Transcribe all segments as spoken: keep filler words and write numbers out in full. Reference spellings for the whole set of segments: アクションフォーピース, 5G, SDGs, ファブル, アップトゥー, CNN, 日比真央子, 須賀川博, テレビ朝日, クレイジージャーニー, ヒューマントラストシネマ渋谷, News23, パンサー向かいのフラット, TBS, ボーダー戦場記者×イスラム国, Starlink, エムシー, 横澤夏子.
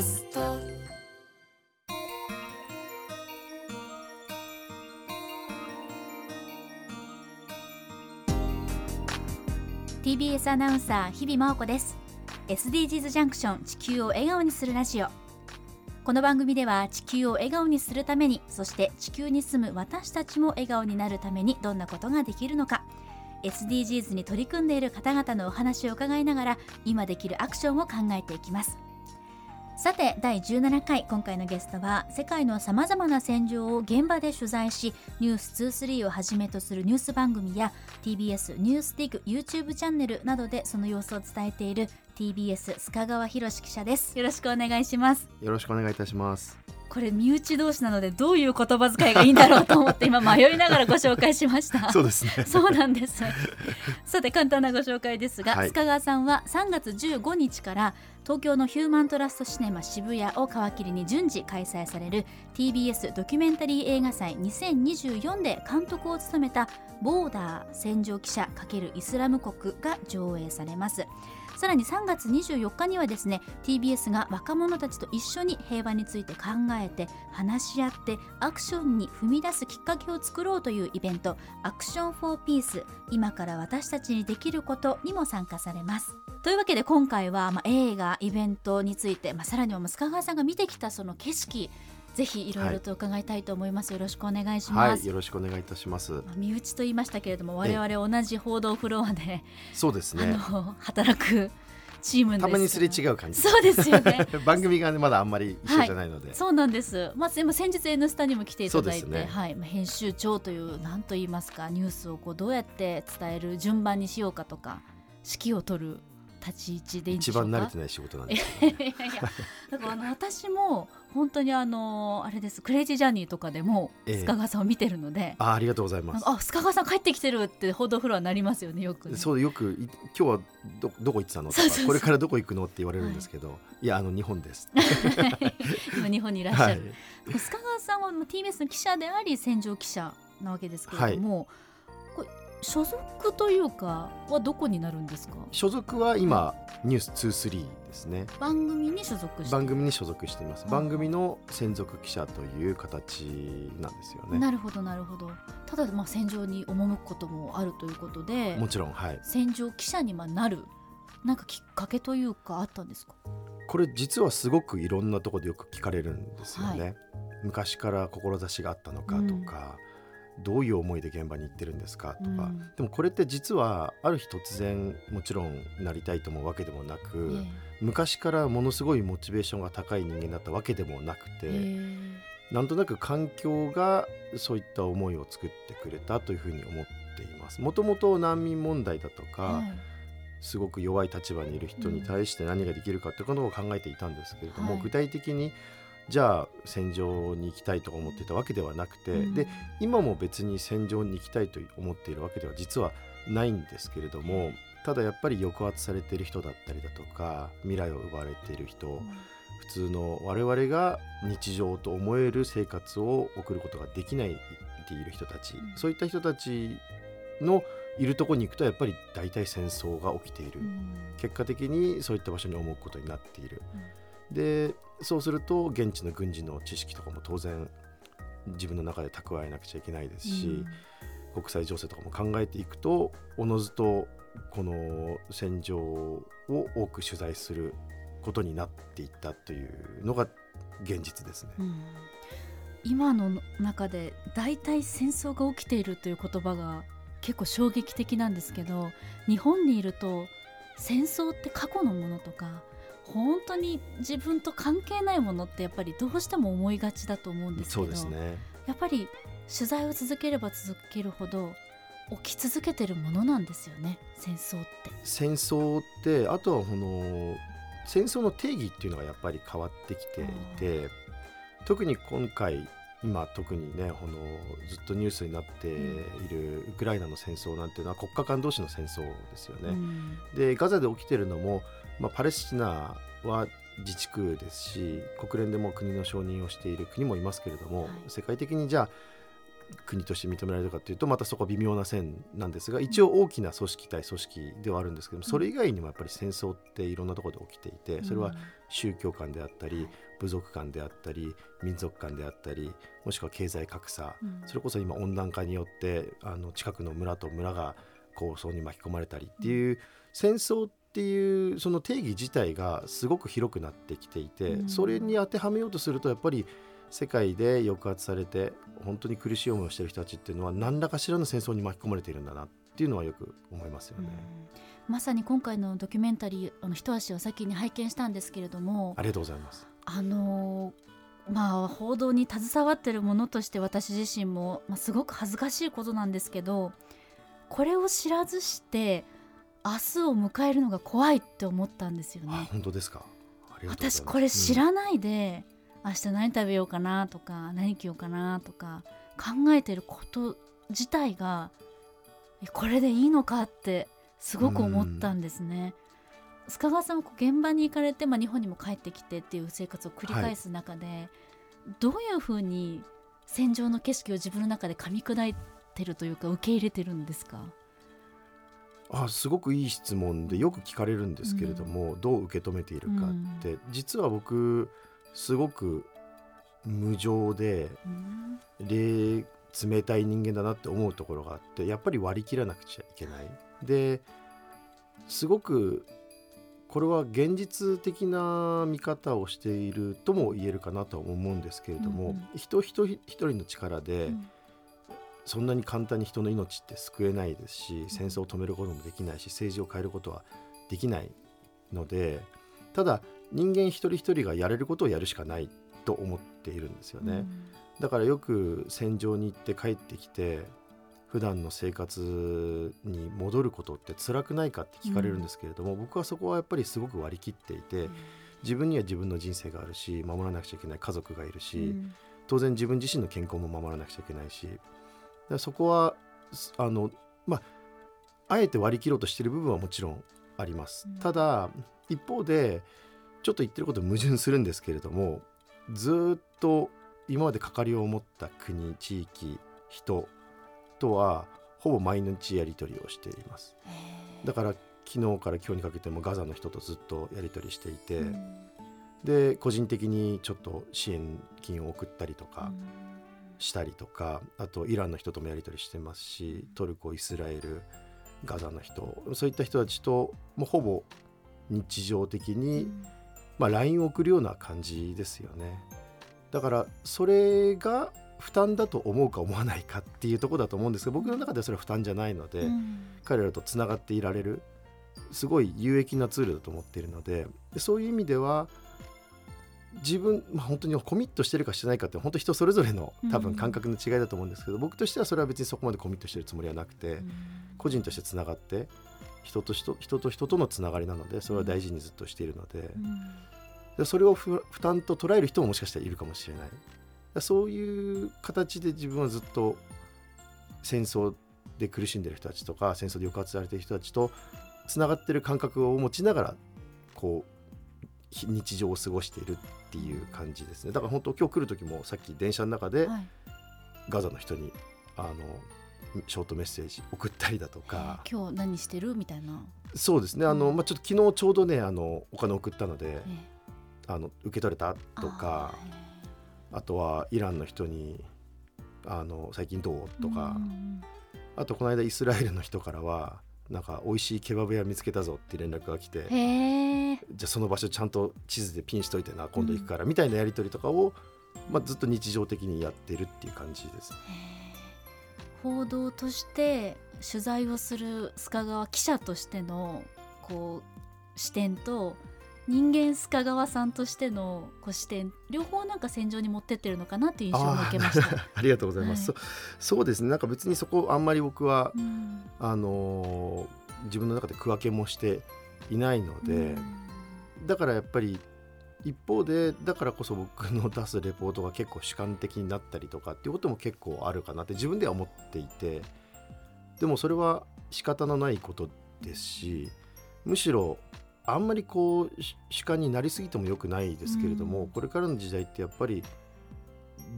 ャスト。ティービーエス アナウンサー日比真央子です。 エスディージーズ ジャンクション、地球を笑顔にするラジオ。この番組では地球を笑顔にするために、そして地球に住む私たちも笑顔になるためにどんなことができるのか、 エスディージーズ に取り組んでいる方々のお話を伺いながら、今できるアクションを考えていきます。さて、だいじゅうななかい、今回のゲストは世界のさまざまな戦場を現場で取材し、ニュースにじゅうさんをはじめとするニュース番組や ティービーエス ニュース ディグ YouTube チャンネルなどでその様子を伝えている ティービーエス 須賀川博記者です。よろしくお願いします。よろしくお願いいたします。これ身内同士なので、どういう言葉遣いがいいんだろうと思って今迷いながらご紹介しました。そうですね。そうなんです。さて、簡単なご紹介ですが、はい、須賀川さんはさんがつじゅうごにちから東京のヒューマントラストシネマ渋谷を皮切りに順次開催される ティービーエス ドキュメンタリー映画祭にせんにじゅうよんで監督を務めたボーダー戦場記者×イスラム国が上映されます。さらにさんがつにじゅうよっかにはですね、 ティービーエス が若者たちと一緒に平和について考えて話し合ってアクションに踏み出すきっかけを作ろうというイベント、アクションフォーピース、今から私たちにできることにも参加されます。というわけで今回は、まあ、映画イベントについて、まあ、さらには須賀川さんが見てきたその景色、ぜひいろいろと伺いたいと思います、はい、よろしくお願いします、はい、よろしくお願いいたします。身内と言いましたけれども、我々同じ報道フロアで、そうですね、あの働くチームです。たまにすれ違う感じ。そうですよね。番組が、ね、まだあんまり一緒じゃないので、はい、そうなんです、まあ、先日 N スタにも来ていただいて、ね、はい、編集長という何と言いますか、ニュースをこうどうやって伝える順番にしようかとか、指揮を取る立ち位置でいいんでしょうか。一番慣れてない仕事なんですけど、ね、いやいや、だからあの私も本当にあのあれです、クレイジージャーニーとかでも須賀川さんを見てるので、えー、あ, ありがとうございます。あ、須賀川さん帰ってきてるって報道フロアになりますよね、よく、ね、そうよく、今日は ど, どこ行ってたのとか、そうそうそう、これからどこ行くのって言われるんですけど、はい、いやあの日本です。今日本にいらっしゃる、はい、須賀川さんは ティービーエス の記者であり戦場記者なわけですけれども、はい、所属というかはどこになるんですか？所属は今、うん、ニュースにじゅうさんですね。番組に所属して番組に所属しています、うん、番組の専属記者という形なんですよね。なるほどなるほど。ただ、まあ、戦場に赴くこともあるということで、もちろん、はい、戦場記者になるなんかきっかけというかあったんですか？これ実はすごくいろんなところでよく聞かれるんですよね、はい、昔から志があったのかとか、うん、どういう思いで現場に行ってるんですかとか、うん、でもこれって実はある日突然、もちろんなりたいと思うわけでもなく、えー、昔からものすごいモチベーションが高い人間だったわけでもなくて、えー、なんとなく環境がそういった思いを作ってくれたというふうに思っています。もともと難民問題だとか、えー、すごく弱い立場にいる人に対して何ができるかということを考えていたんですけれども、はい、具体的にじゃあ戦場に行きたいと思っていたわけではなくて、うん、で今も別に戦場に行きたいと思っているわけでは実はないんですけれども、ただやっぱり抑圧されている人だったりだとか、未来を奪われている人、うん、普通の我々が日常と思える生活を送ることができないでいる人たち、うん、そういった人たちのいるところに行くと、やっぱり大体戦争が起きている、うん、結果的にそういった場所に赴くことになっている、うん、でそうすると現地の軍事の知識とかも当然自分の中で蓄えなくちゃいけないですし、うん、国際情勢とかも考えていくと、おのずとこの戦場を多く取材することになっていったというのが現実ですね、うん、今の中で大体戦争が起きているという言葉が結構衝撃的なんですけど、日本にいると戦争って過去のものとか本当に自分と関係ないものってやっぱりどうしても思いがちだと思うんですけど、そうですね、やっぱり取材を続ければ続けるほど起き続けてるものなんですよね、戦争って。戦争って、あとはこの戦争の定義っていうのがやっぱり変わってきていて、特に今回今特にね、このずっとニュースになっているウクライナの戦争なんていうのは国家間同士の戦争ですよね、うん、でガザで起きてるのも、まあ、パレスチナは自治区ですし、国連でも国の承認をしている国もいますけれども、はい、世界的にじゃあ国として認められるかというとまたそこは微妙な線なんですが、一応大きな組織対組織ではあるんですけども、それ以外にもやっぱり戦争っていろんなところで起きていて、それは宗教間であったり部族間であったり民族間であったり、もしくは経済格差、それこそ今温暖化によってあの近くの村と村が抗争に巻き込まれたりっていう、戦争っていうその定義自体がすごく広くなってきていて、それに当てはめようとするとやっぱり世界で抑圧されて本当に苦しい思いをしている人たちっていうのは何らかしらの戦争に巻き込まれているんだなっていうのはよく思いますよね。まさに今回のドキュメンタリー、あの一足を先に拝見したんですけれども、ありがとうございます。あのまあ、報道に携わっているものとして私自身も、まあ、すごく恥ずかしいことなんですけど、これを知らずして明日を迎えるのが怖いって思ったんですよね。あ、本当ですか。ありがとうございます。私これ知らないで、うん、明日何食べようかなとか何着ようかなとか考えてること自体がこれでいいのかってすごく思ったんですね。須賀川さんは現場に行かれて、まあ、日本にも帰ってきてっていう生活を繰り返す中で、はい、どういうふうに戦場の景色を自分の中で噛み砕いてるというか受け入れてるんですか？あ、すごくいい質問でよく聞かれるんですけれども、うん、どう受け止めているかって、うん、実は僕すごく無情で、うん、冷たい人間だなって思うところがあって、やっぱり割り切らなくちゃいけない。ですごくこれは現実的な見方をしているとも言えるかなと思うんですけれども、うん、人一人一人の力で、うん、そんなに簡単に人の命って救えないですし、戦争を止めることもできないし、政治を変えることはできないので、ただ人間一人一人がやれることをやるしかないと思っているんですよね、うん、だからよく戦場に行って帰ってきて普段の生活に戻ることって辛くないかって聞かれるんですけれども、うん、僕はそこはやっぱりすごく割り切っていて、うん、自分には自分の人生があるし守らなくちゃいけない家族がいるし、うん、当然自分自身の健康も守らなくちゃいけないし、だからそこはあの、まあ、あえて割り切ろうとしている部分はもちろんあります、うん、ただ一方でちょっと言ってること矛盾するんですけれども、ずっと今まで関わを持った国、地域、人とはほぼ毎日やり取りをしています。だから昨日から今日にかけてもガザの人とずっとやり取りしていて、うん、で個人的にちょっと支援金を送ったりとかしたりとか、あとイランの人ともやり取りしてますし、トルコ、イスラエル、ガザの人、そういった人たちともうほぼ日常的に、うん、まあ、ライン を送るような感じですよね。だからそれが負担だと思うか思わないかっていうところだと思うんですが、僕の中ではそれは負担じゃないので、うん、彼らとつながっていられるすごい有益なツールだと思っているので、そういう意味では自分、まあ、本当にコミットしてるかしてないかって本当人それぞれの多分感覚の違いだと思うんですけど、うん、僕としてはそれは別にそこまでコミットしてるつもりはなくて、うん、個人としてつながって人と人、人と人とのつながりなので、それは大事にずっとしているので、うん、それを負担と捉える人ももしかしたらいるかもしれない。そういう形で自分はずっと戦争で苦しんでいる人たちとか戦争で抑圧されている人たちとつながっている感覚を持ちながらこう日常を過ごしているっていう感じですね。だから本当今日来る時もさっき電車の中でガザの人にあのショートメッセージ送ったりだとか、今日何してるみたいな。そうですね、あの、まあ、ちょっと昨日ちょうどねあのお金送ったので、あの受け取れたとか、 あ, あとはイランの人にあの最近どうとか、うん、あとこの間イスラエルの人からはなんか美味しいケバブ屋見つけたぞって連絡が来て、へじゃあその場所ちゃんと地図でピンしといてな今度行くからみたいなやり取りとかを、まあ、ずっと日常的にやってるっていう感じです。報道として取材をする須賀川記者としてのこう視点と人間須賀川さんとしてのこう視点、両方なんか戦場に持ってってるのかなという印象を受けました。 あ, ありがとうございます、はい、そ, そうですね、なんか別にそこあんまり僕は、うん、あの自分の中で区分けもしていないので、うん、だからやっぱり一方でだからこそ僕の出すレポートが結構主観的になったりとかっていうことも結構あるかなって自分では思っていて、でもそれは仕方のないことですし、むしろあんまりこう主観になりすぎても良くないですけれども、これからの時代ってやっぱり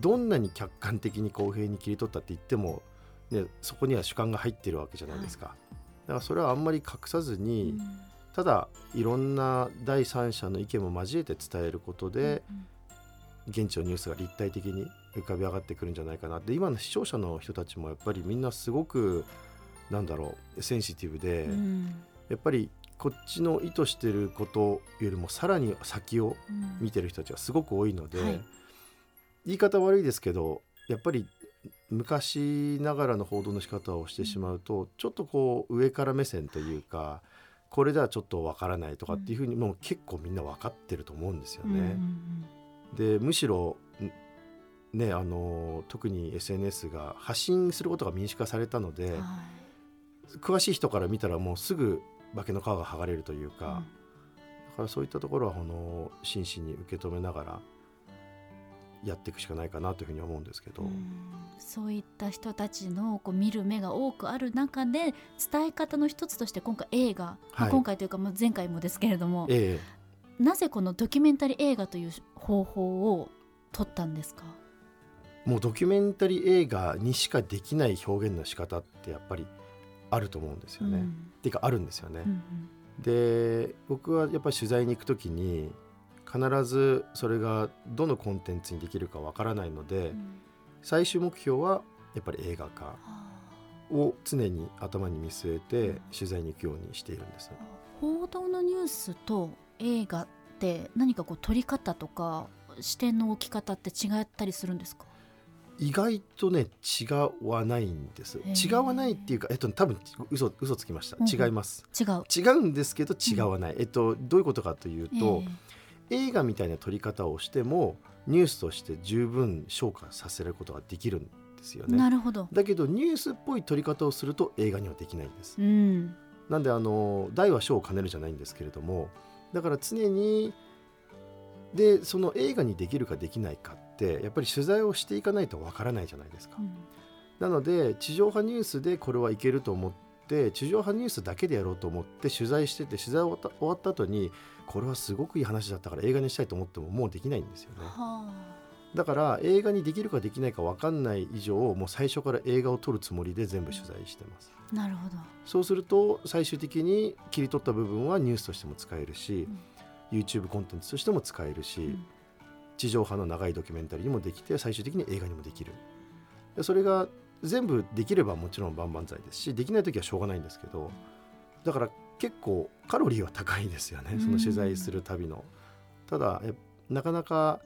どんなに客観的に公平に切り取ったって言っても、ね、そこには主観が入ってるわけじゃないですか、はい、だからそれはあんまり隠さずに、うん、ただいろんな第三者の意見も交えて伝えることで、うんうん、現地のニュースが立体的に浮かび上がってくるんじゃないかなって。今の視聴者の人たちもやっぱりみんなすごくなんだろうセンシティブで、うん、やっぱりこっちの意図していることよりもさらに先を見てる人たちがすごく多いので、うんはい、言い方悪いですけどやっぱり昔ながらの報道の仕方をしてしまうと、ちょっとこう上から目線というか、これではちょっとわからないとかっていうふうにもう結構みんな分かってると思うんですよね、うんうん。でむしろ、ね、あの特に エスエヌエス が発信することが民主化されたので、はい、詳しい人から見たらもうすぐ化けの皮が剥がれるというか、うん、だからそういったところはこの真摯に受け止めながらやっていくしかないかなというふうに思うんですけど、うん、そういった人たちのこう見る目が多くある中で伝え方の一つとして今回映画、はいまあ、今回というか前回もですけれども、ええ、なぜこのドキュメンタリー映画という方法を取ったんですか？もうドキュメンタリー映画にしかできない表現の仕方ってやっぱりあると思うんですよね、うん、てかあるんですよね、うんうん、で僕はやっぱり取材に行くときに必ずそれがどのコンテンツにできるかわからないので、うん、最終目標はやっぱり映画化を常に頭に見据えて取材に行くようにしているんです。報道のニュースと映画って何かこう撮り方とか視点の置き方って違ったりするんですか？意外とね違わないんです。違わないっていうか、えっと、多分嘘、嘘つきました、うん、違います。違う違うんですけど違わない、うん、えっと、どういうことかというと、映画みたいな撮り方をしてもニュースとして十分消化させることができるんですよね。なるほど。だけどニュースっぽい撮り方をすると映画にはできないんです、うん、なんであの大は小を兼ねるじゃないんですけれども、だから常にでその映画にできるかできないかってやっぱり取材をしていかないとわからないじゃないですか、うん、なので地上波ニュースでこれはいけると思って地上波ニュースだけでやろうと思って取材してて、取材終わった後にこれはすごくいい話だったから映画にしたいと思ってももうできないんですよね。だから映画にできるかできないかわかんない以上もう最初から映画を撮るつもりで全部取材してます。なるほど。そうすると最終的に切り取った部分はニュースとしても使えるし、うん、YouTube コンテンツとしても使えるし、うん、地上波の長いドキュメンタリーにもできて最終的に映画にもできる。それが全部できればもちろん万々歳ですし、できないときはしょうがないんですけど、だから結構カロリーは高いですよね、その取材する旅の、うん、ただなかなか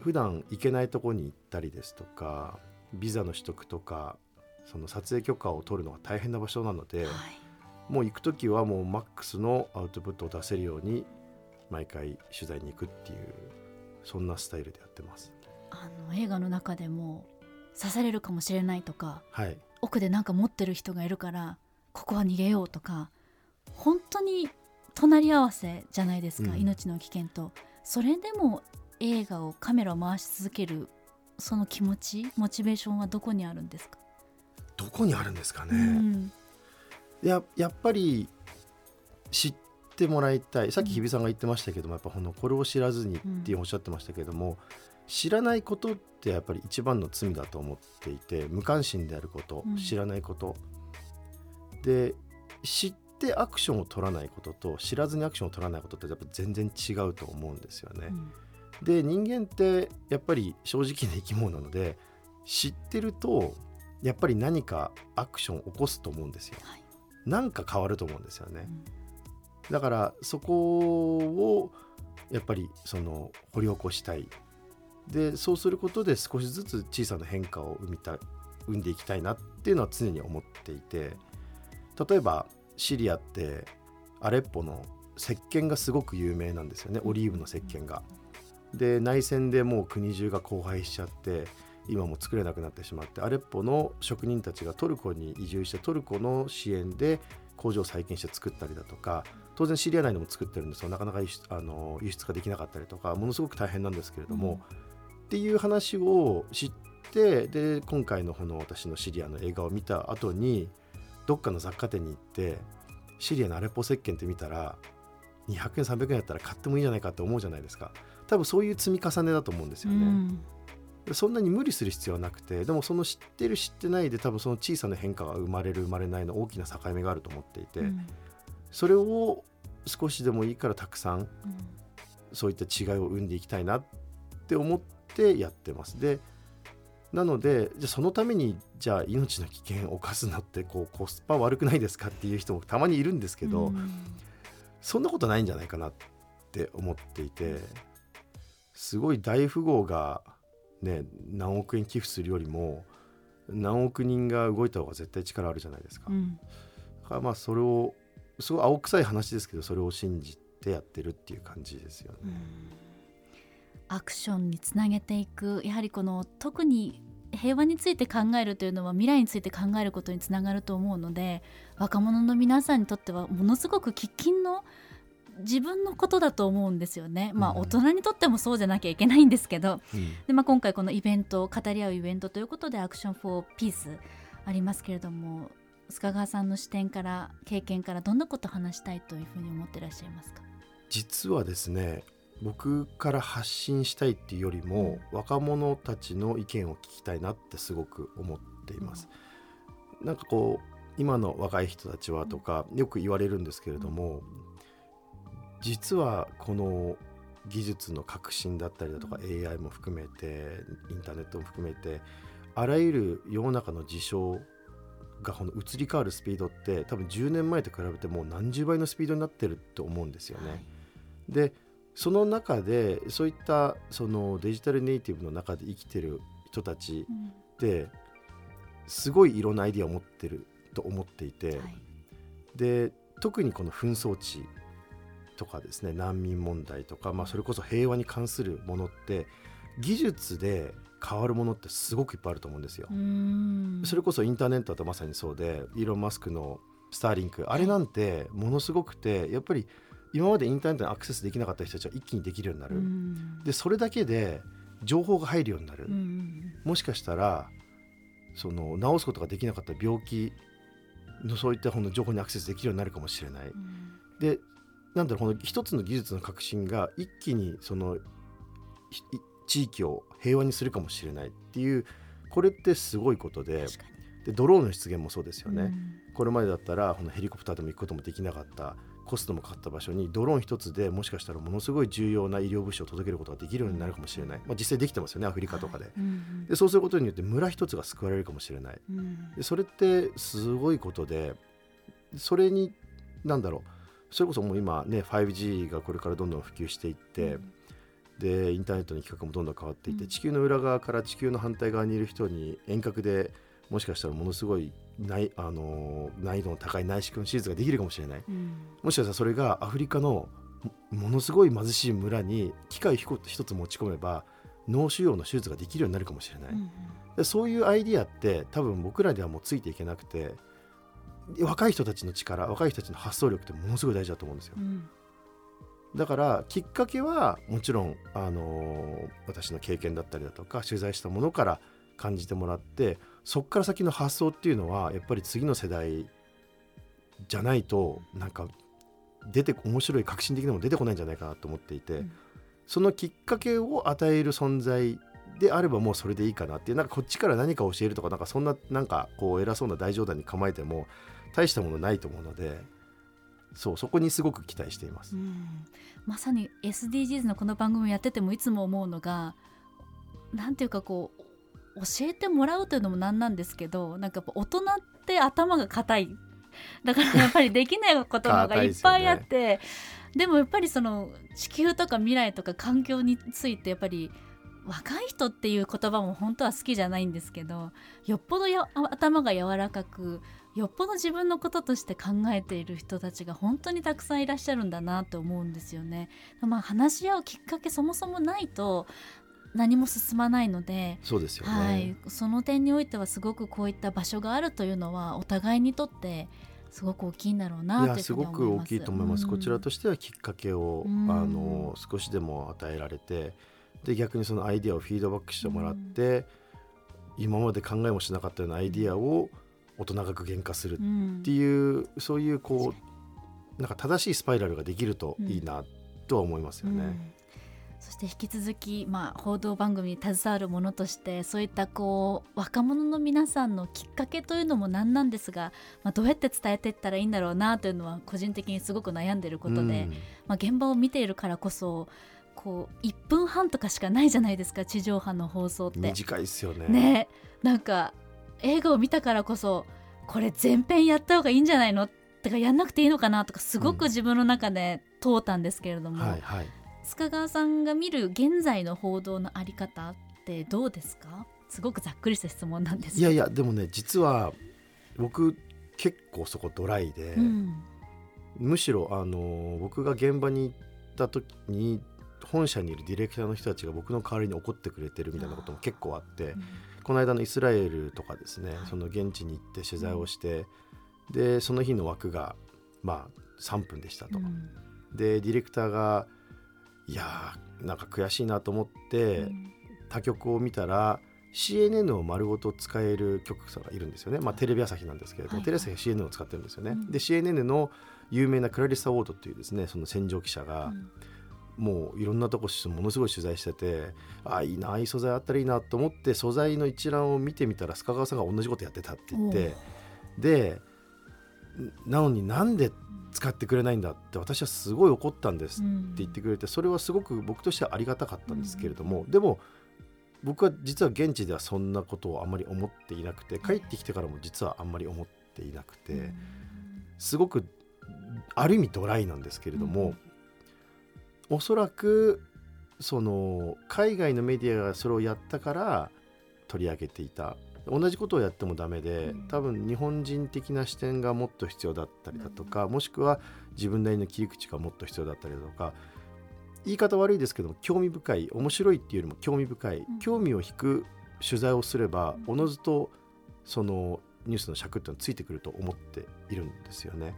普段行けないところに行ったりですとか、ビザの取得とかその撮影許可を取るのが大変な場所なので、はい、もう行くときはもうマックスのアウトプットを出せるように毎回取材に行くっていう、そんなスタイルでやってます。あの映画の中でも刺されるかもしれないとか、はい、奥でなんか持ってる人がいるからここは逃げようとか、本当に隣り合わせじゃないですか、うん、命の危険と。それでも映画をカメラを回し続けるその気持ち、モチベーションはどこにあるんですか？どこにあるんですかね、うん、や, やっぱり知ってもらいたい。さっき日比さんが言ってましたけども、やっぱこのこれを知らずにっておっしゃってましたけども、うん、知らないことってやっぱり一番の罪だと思っていて、無関心であること、うん、知らないことで、知ってアクションを取らないことと知らずにアクションを取らないことってやっぱ全然違うと思うんですよね、うん。で人間ってやっぱり正直な生き物なので、知ってるとやっぱり何かアクションを起こすと思うんですよ、はい、なんか変わると思うんですよね、うん、だからそこをやっぱりその掘り起こしたい。でそうすることで少しずつ小さな変化を生みた生んでいきたいなっていうのは常に思っていて、例えばシリアってアレッポの石鹸がすごく有名なんですよね、オリーブの石鹸が。で内戦でもう国中が荒廃しちゃって今も作れなくなってしまって、アレッポの職人たちがトルコに移住して、トルコの支援で工場を再建して作ったりだとか、当然シリア内でも作ってるんですがなかなか輸出、あの輸出ができなかったりとか、ものすごく大変なんですけれども、うん、っていう話を知って、で今回のこの私のシリアの映画を見た後にどっかの雑貨店に行ってシリアのアレッポ石鹸って見たらにひゃくえんさんびゃくえんだったら買ってもいいじゃないかって思うじゃないですか。多分そういう積み重ねだと思うんですよね、うん、そんなに無理する必要はなくて、でもその知ってる知ってないで多分その小さな変化が生まれる生まれないの大きな境目があると思っていて、うん、それを少しでもいいからたくさん、うん、そういった違いを生んでいきたいなって思ってやってます。でなのでじゃあそのためにじゃあ命の危険を冒すのってこうコスパ悪くないですかっていう人もたまにいるんですけど、うん、そんなことないんじゃないかなって思っていて、すごい大富豪がね、何億円寄付するよりも何億人が動いた方が絶対力あるじゃないですか、うん、だからまあそれをすごい青臭い話ですけどそれを信じてやってるっていう感じですよね、うん、アクションにつなげていく、やはりこの特に平和について考えるというのは未来について考えることにつながると思うので、若者の皆さんにとってはものすごく喫緊の自分のことだと思うんですよね、まあ、大人にとってもそうじゃなきゃいけないんですけど、うんでまあ、今回このイベント語り合うイベントということでアクションフォーピースありますけれども、須賀川さんの視点から経験からどんなことを話したいというふうに思ってらっしゃいますか？実はですね、僕から発信したいっていうよりも、うん、若者たちの意見を聞きたいなってすごく思っています、うん、なんかこう今の若い人たちはとか、うん、よく言われるんですけれども、うん実はこの技術の革新だったりだとか エーアイ も含めてインターネットも含めてあらゆる世の中の事象がこの移り変わるスピードって多分じゅうねんまえと比べてもう何十倍のスピードになってると思うんですよね、はい、でその中でそういったそのデジタルネイティブの中で生きてる人たちってすごいいろんなアイディアを持ってると思っていて、はい、で特にこの紛争地とかですね、難民問題とか、まあ、それこそ平和に関するものって技術で変わるものってすごくいっぱいあると思うんですよ。うーんそれこそインターネットだとまさにそうで、イーロン・マスクのスターリンクあれなんてものすごくて、やっぱり今までインターネットにアクセスできなかった人たちは一気にできるようになる。でそれだけで情報が入るようになる。もしかしたらその治すことができなかった病気のそういった情報にアクセスできるようになるかもしれない。でなんだろう、この一つの技術の革新が一気にその地域を平和にするかもしれないっていう、これってすごいことで、でドローンの出現もそうですよね、うん、これまでだったらこのヘリコプターでも行くこともできなかったコストもかかった場所にドローン一つでもしかしたらものすごい重要な医療物資を届けることができるようになるかもしれない、まあ、実際できてますよねアフリカとか で,、はいうん、でそうすることによって村一つが救われるかもしれない、うん、でそれってすごいことで、それになんだろう、それこそもう今ね ファイブジー がこれからどんどん普及していって、うん、でインターネットの規格もどんどん変わっていって、うん、地球の裏側から地球の反対側にいる人に遠隔でもしかしたらものすごいない、あのー、難易度の高い内視鏡の手術ができるかもしれない、うん、もしかしたらそれがアフリカの も, ものすごい貧しい村に機械一つ持ち込めば脳腫瘍の手術ができるようになるかもしれない、うん、でそういうアイディアって多分僕らではもうついていけなくて、若い人たちの力、若い人たちの発想力ってものすごい大事だと思うんですよ、うん、だからきっかけはもちろん、あのー、私の経験だったりだとか取材したものから感じてもらって、そこから先の発想っていうのはやっぱり次の世代じゃないとなんか出て面白い革新的なもの出てこないんじゃないかなと思っていて、うん、そのきっかけを与える存在であればもうそれでいいかなっていう、なんかこっちから何か教えるとかなんかそんななんかこう偉そうな大冗談に構えても大したものないと思うので、そうそこにすごく期待しています、うん、まさに エスディージーズ のこの番組をやっててもいつも思うのが、なんていうかこう教えてもらうというのもなんなんですけど、なんか大人って頭が固い、だからやっぱりできないことの方がいっぱいあってで、ね、でもやっぱりその地球とか未来とか環境についてやっぱり若い人っていう言葉も本当は好きじゃないんですけど、よっぽどや頭が柔らかく、よっぽど自分のこととして考えている人たちが本当にたくさんいらっしゃるんだなと思うんですよね。まあ、話し合うきっかけそもそもないと何も進まないので、そうですよね、はい、その点においてはすごくこういった場所があるというのはお互いにとってすごく大きいんだろうなというふうに思います。いや、すごく大きいと思います、うん、こちらとしてはきっかけを、うん、あの少しでも与えられて、で逆にそのアイディアをフィードバックしてもらって、うん、今まで考えもしなかったようなアイディアを大人が具現化するっていう、うん、そういうこうなんか正しいスパイラルができるといいなとは思いますよね、うんうん、そして引き続き、まあ、報道番組に携わるものとしてそういったこう若者の皆さんのきっかけというのもなんなんですが、まあ、どうやって伝えていったらいいんだろうなというのは個人的にすごく悩んでいることで、うんまあ、現場を見ているからこそこういっぷんはんとかしかないじゃないですか、地上波の放送って短いですよね。ね、なんか映画を見たからこそこれ全編やった方がいいんじゃないのとかやんなくていいのかなとかすごく自分の中で問うたんですけれども、うんはいはい、須川さんが見る現在の報道のあり方ってどうですか？すごくざっくりした質問なんですけど。いやいやでもね、実は僕結構そこドライで、うん、むしろあの僕が現場に行った時に本社にいるディレクターの人たちが僕の代わりに怒ってくれてるみたいなことも結構あって、うん、この間のイスラエルとかですね、はい、その現地に行って取材をして、うん、でその日の枠が、まあ、さんぷんでしたと、うん、でディレクターがいやなんか悔しいなと思って、うん、他局を見たら シーエヌエヌ を丸ごと使える局さんがいるんですよね、まあ、テレビ朝日なんですけれども、はい、テレビ朝日 シーエヌエヌ を使ってるんですよね、うん、で シーエヌエヌ の有名なクラリス・アウォードっていうですねその戦場記者が、うんもういろんなとこものすごい取材してて、ああいいな、いい素材あったらいいなと思って素材の一覧を見てみたら須賀川さんが同じことやってたって言って、でなのになんで使ってくれないんだって私はすごい怒ったんですって言ってくれて、それはすごく僕としてはありがたかったんですけれども、でも僕は実は現地ではそんなことをあんまり思っていなくて、帰ってきてからも実はあんまり思っていなくて、すごくある意味ドライなんですけれども、おそらくその海外のメディアがそれをやったから取り上げていた。同じことをやってもダメで、多分日本人的な視点がもっと必要だったりだとか、もしくは自分なりの切り口がもっと必要だったりだとか、言い方悪いですけども興味深い、面白いっていうよりも興味深い、興味を引く取材をすればおのずとそのニュースの尺っていうのはついてくると思っているんですよね。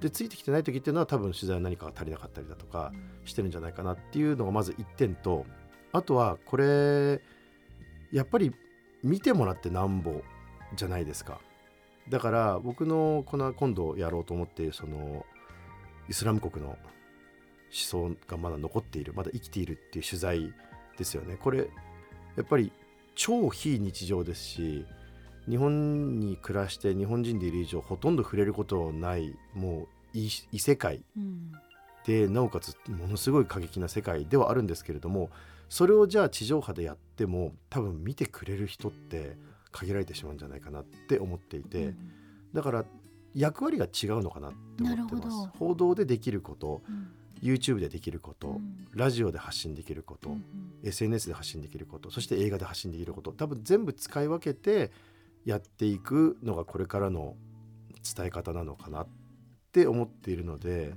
でついてきてない時っていうのは多分取材は何かが足りなかったりだとかしてるんじゃないかなっていうのがまずいってんと、あとはこれやっぱり見てもらってなんぼじゃないですか。だから僕のこの今度やろうと思っているそのイスラム国の思想がまだ残っている、まだ生きているっていう取材ですよね。これやっぱり超非日常ですし、日本に暮らして日本人でいる以上ほとんど触れることない、もう異世界で、うん、なおかつものすごい過激な世界ではあるんですけれども、それをじゃあ地上波でやっても多分見てくれる人って限られてしまうんじゃないかなって思っていて、うん、だから役割が違うのかなって思ってます。報道でできること、うん、YouTube でできること、うん、ラジオで発信できること、うん、エスエヌエス で発信できること、そして映画で発信できること、多分全部使い分けてやっていくのがこれからの伝え方なのかなって思っているので、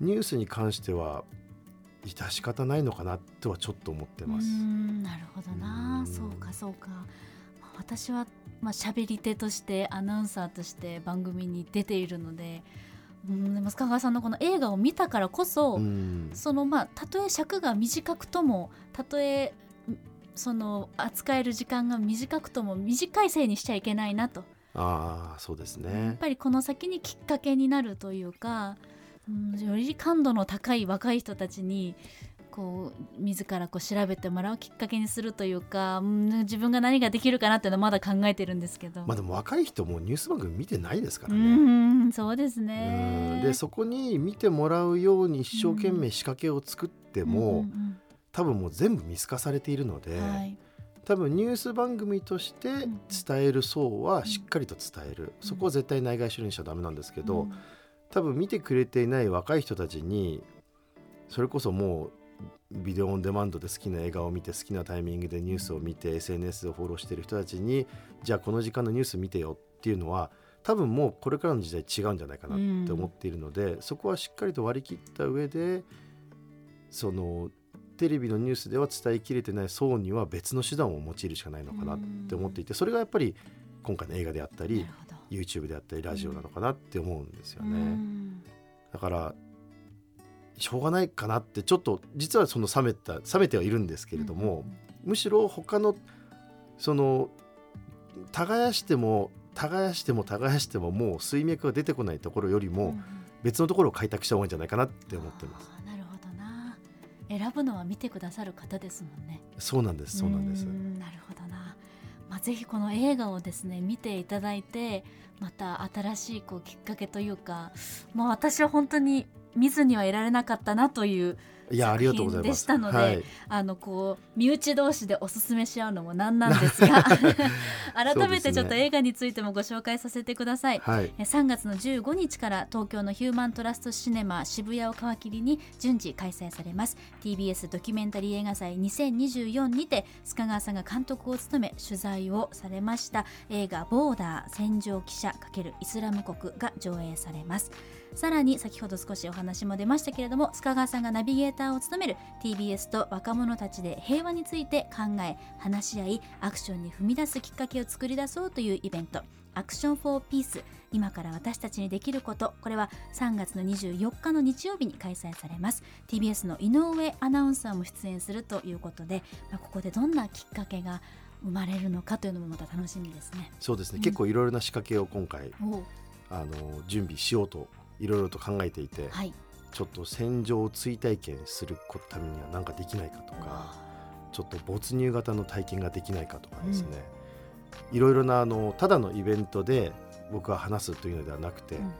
ニュースに関しては致し方ないのかなとはちょっと思ってます。うーん、なるほどな、そうかそうか。私はまあ喋り手としてアナウンサーとして番組に出ているので、うん、でも須賀川さんのこの映画を見たからこそ、うん、そのまあたとえ尺が短くとも、たとえその扱える時間が短くとも短いせいにしちゃいけないなと。ああ、そうですね。やっぱりこの先にきっかけになるというか、うん、より感度の高い若い人たちにこう自らこう調べてもらうきっかけにするというか、うん、自分が何ができるかなっていうのはまだ考えてるんですけど、まあ、でも若い人もニュース番組見てないですからね。うん、そうですね。うん、でそこに見てもらうように一生懸命仕掛けを作っても、うんうんうん、多分もう全部見透かされているので、はい、多分ニュース番組として伝える層はしっかりと伝える、うん、そこは絶対内外主義にしちゃダメなんですけど、うん、多分見てくれていない若い人たちにそれこそもうビデオオンデマンドで好きな映画を見て好きなタイミングでニュースを見て エスエヌエス をフォローしている人たちに、じゃあこの時間のニュース見てよっていうのは多分もうこれからの時代違うんじゃないかなって思っているので、うん、そこはしっかりと割り切った上で、そのテレビのニュースでは伝えきれてない層には別の手段を用いるしかないのかなって思っていて、それがやっぱり今回の映画であったり YouTube であったりラジオなのかなって思うんですよね。だからしょうがないかなって、ちょっと実はその冷めた冷めてはいるんですけれども、むしろ他のその耕しても耕しても耕してももう水脈が出てこないところよりも別のところを開拓した方がいいんじゃないかなって思ってます。選ぶのは見てくださる方ですもんね。そうなんです、そうなんです。なるほどな、まあ、ぜひこの映画をですね見ていただいて、また新しいこうきっかけというか、まあ、私は本当に見ずにはいられなかったなという作品でしたので、あ、はい、あのこう身内同士でおすすめし合うのもなんなんですが改めてちょっと映画についてもご紹介させてください、はい、さんがつのじゅうごにちから東京のヒューマントラストシネマ渋谷を皮切りに順次開催されます ティービーエス ドキュメンタリー映画祭にせんにじゅうよんにて、須賀川さんが監督を務め取材をされました映画ボーダー戦場記者×イスラム国が上映されます。さらに先ほど少しお話も出ましたけれども、須賀川さんがナビゲーターを務める ティービーエス と若者たちで平和について考え話し合い、アクションに踏み出すきっかけを作り出そうというイベント、アクションフォーピース今から私たちにできること、これはさんがつのにじゅうよっかの日曜日に開催されます。 ティービーエス の井上アナウンサーも出演するということで、まあ、ここでどんなきっかけが生まれるのかというのもまた楽しみですね。そうですね、うん、結構いろいろな仕掛けを今回あの準備しようといろいろと考えていて、はい、ちょっと戦場を追体験するためには何かできないかとか、ちょっと没入型の体験ができないかとかですね、いろいろなあのただのイベントで僕は話すというのではなくて、うん、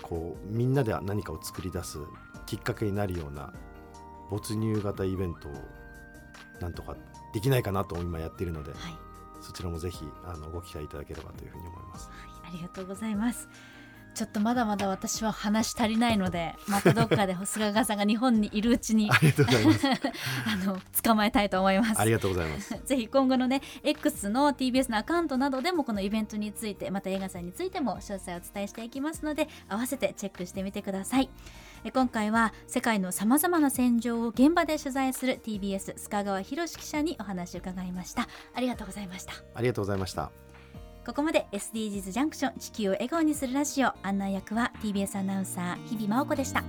こうみんなで何かを作り出すきっかけになるような没入型イベントをなんとかできないかなと今やっているので、はい、そちらもぜひあのご期待いただければというふうに思います、はい、ありがとうございます。ちょっとまだまだ私は話足りないので、またどっかで菅川さんが日本にいるうちにありがとうございますあの捕まえたいと思います。ありがとうございますぜひ今後のね X の ティービーエス のアカウントなどでもこのイベントについて、また映画祭についても詳細をお伝えしていきますので、合わせてチェックしてみてください。今回は世界のさまざまな戦場を現場で取材する ティービーエス 須賀川博記者にお話を伺いました。ありがとうございました。ありがとうございました。ここまで エスディージーズ ジャンクション、地球を笑顔にするラジオ、案内役は ティービーエス アナウンサー日比真央子でした。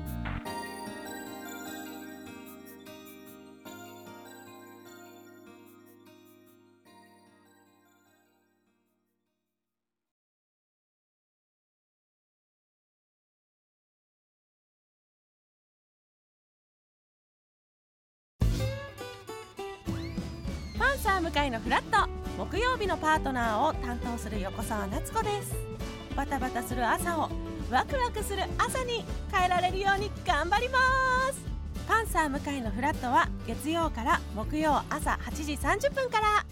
パンサー向かいのフラット、木曜日のパートナーを担当する横澤夏子です。バタバタする朝をワクワクする朝に変えられるように頑張ります。パンサー向かいのフラットは月曜から木曜朝はちじさんじゅっぷんから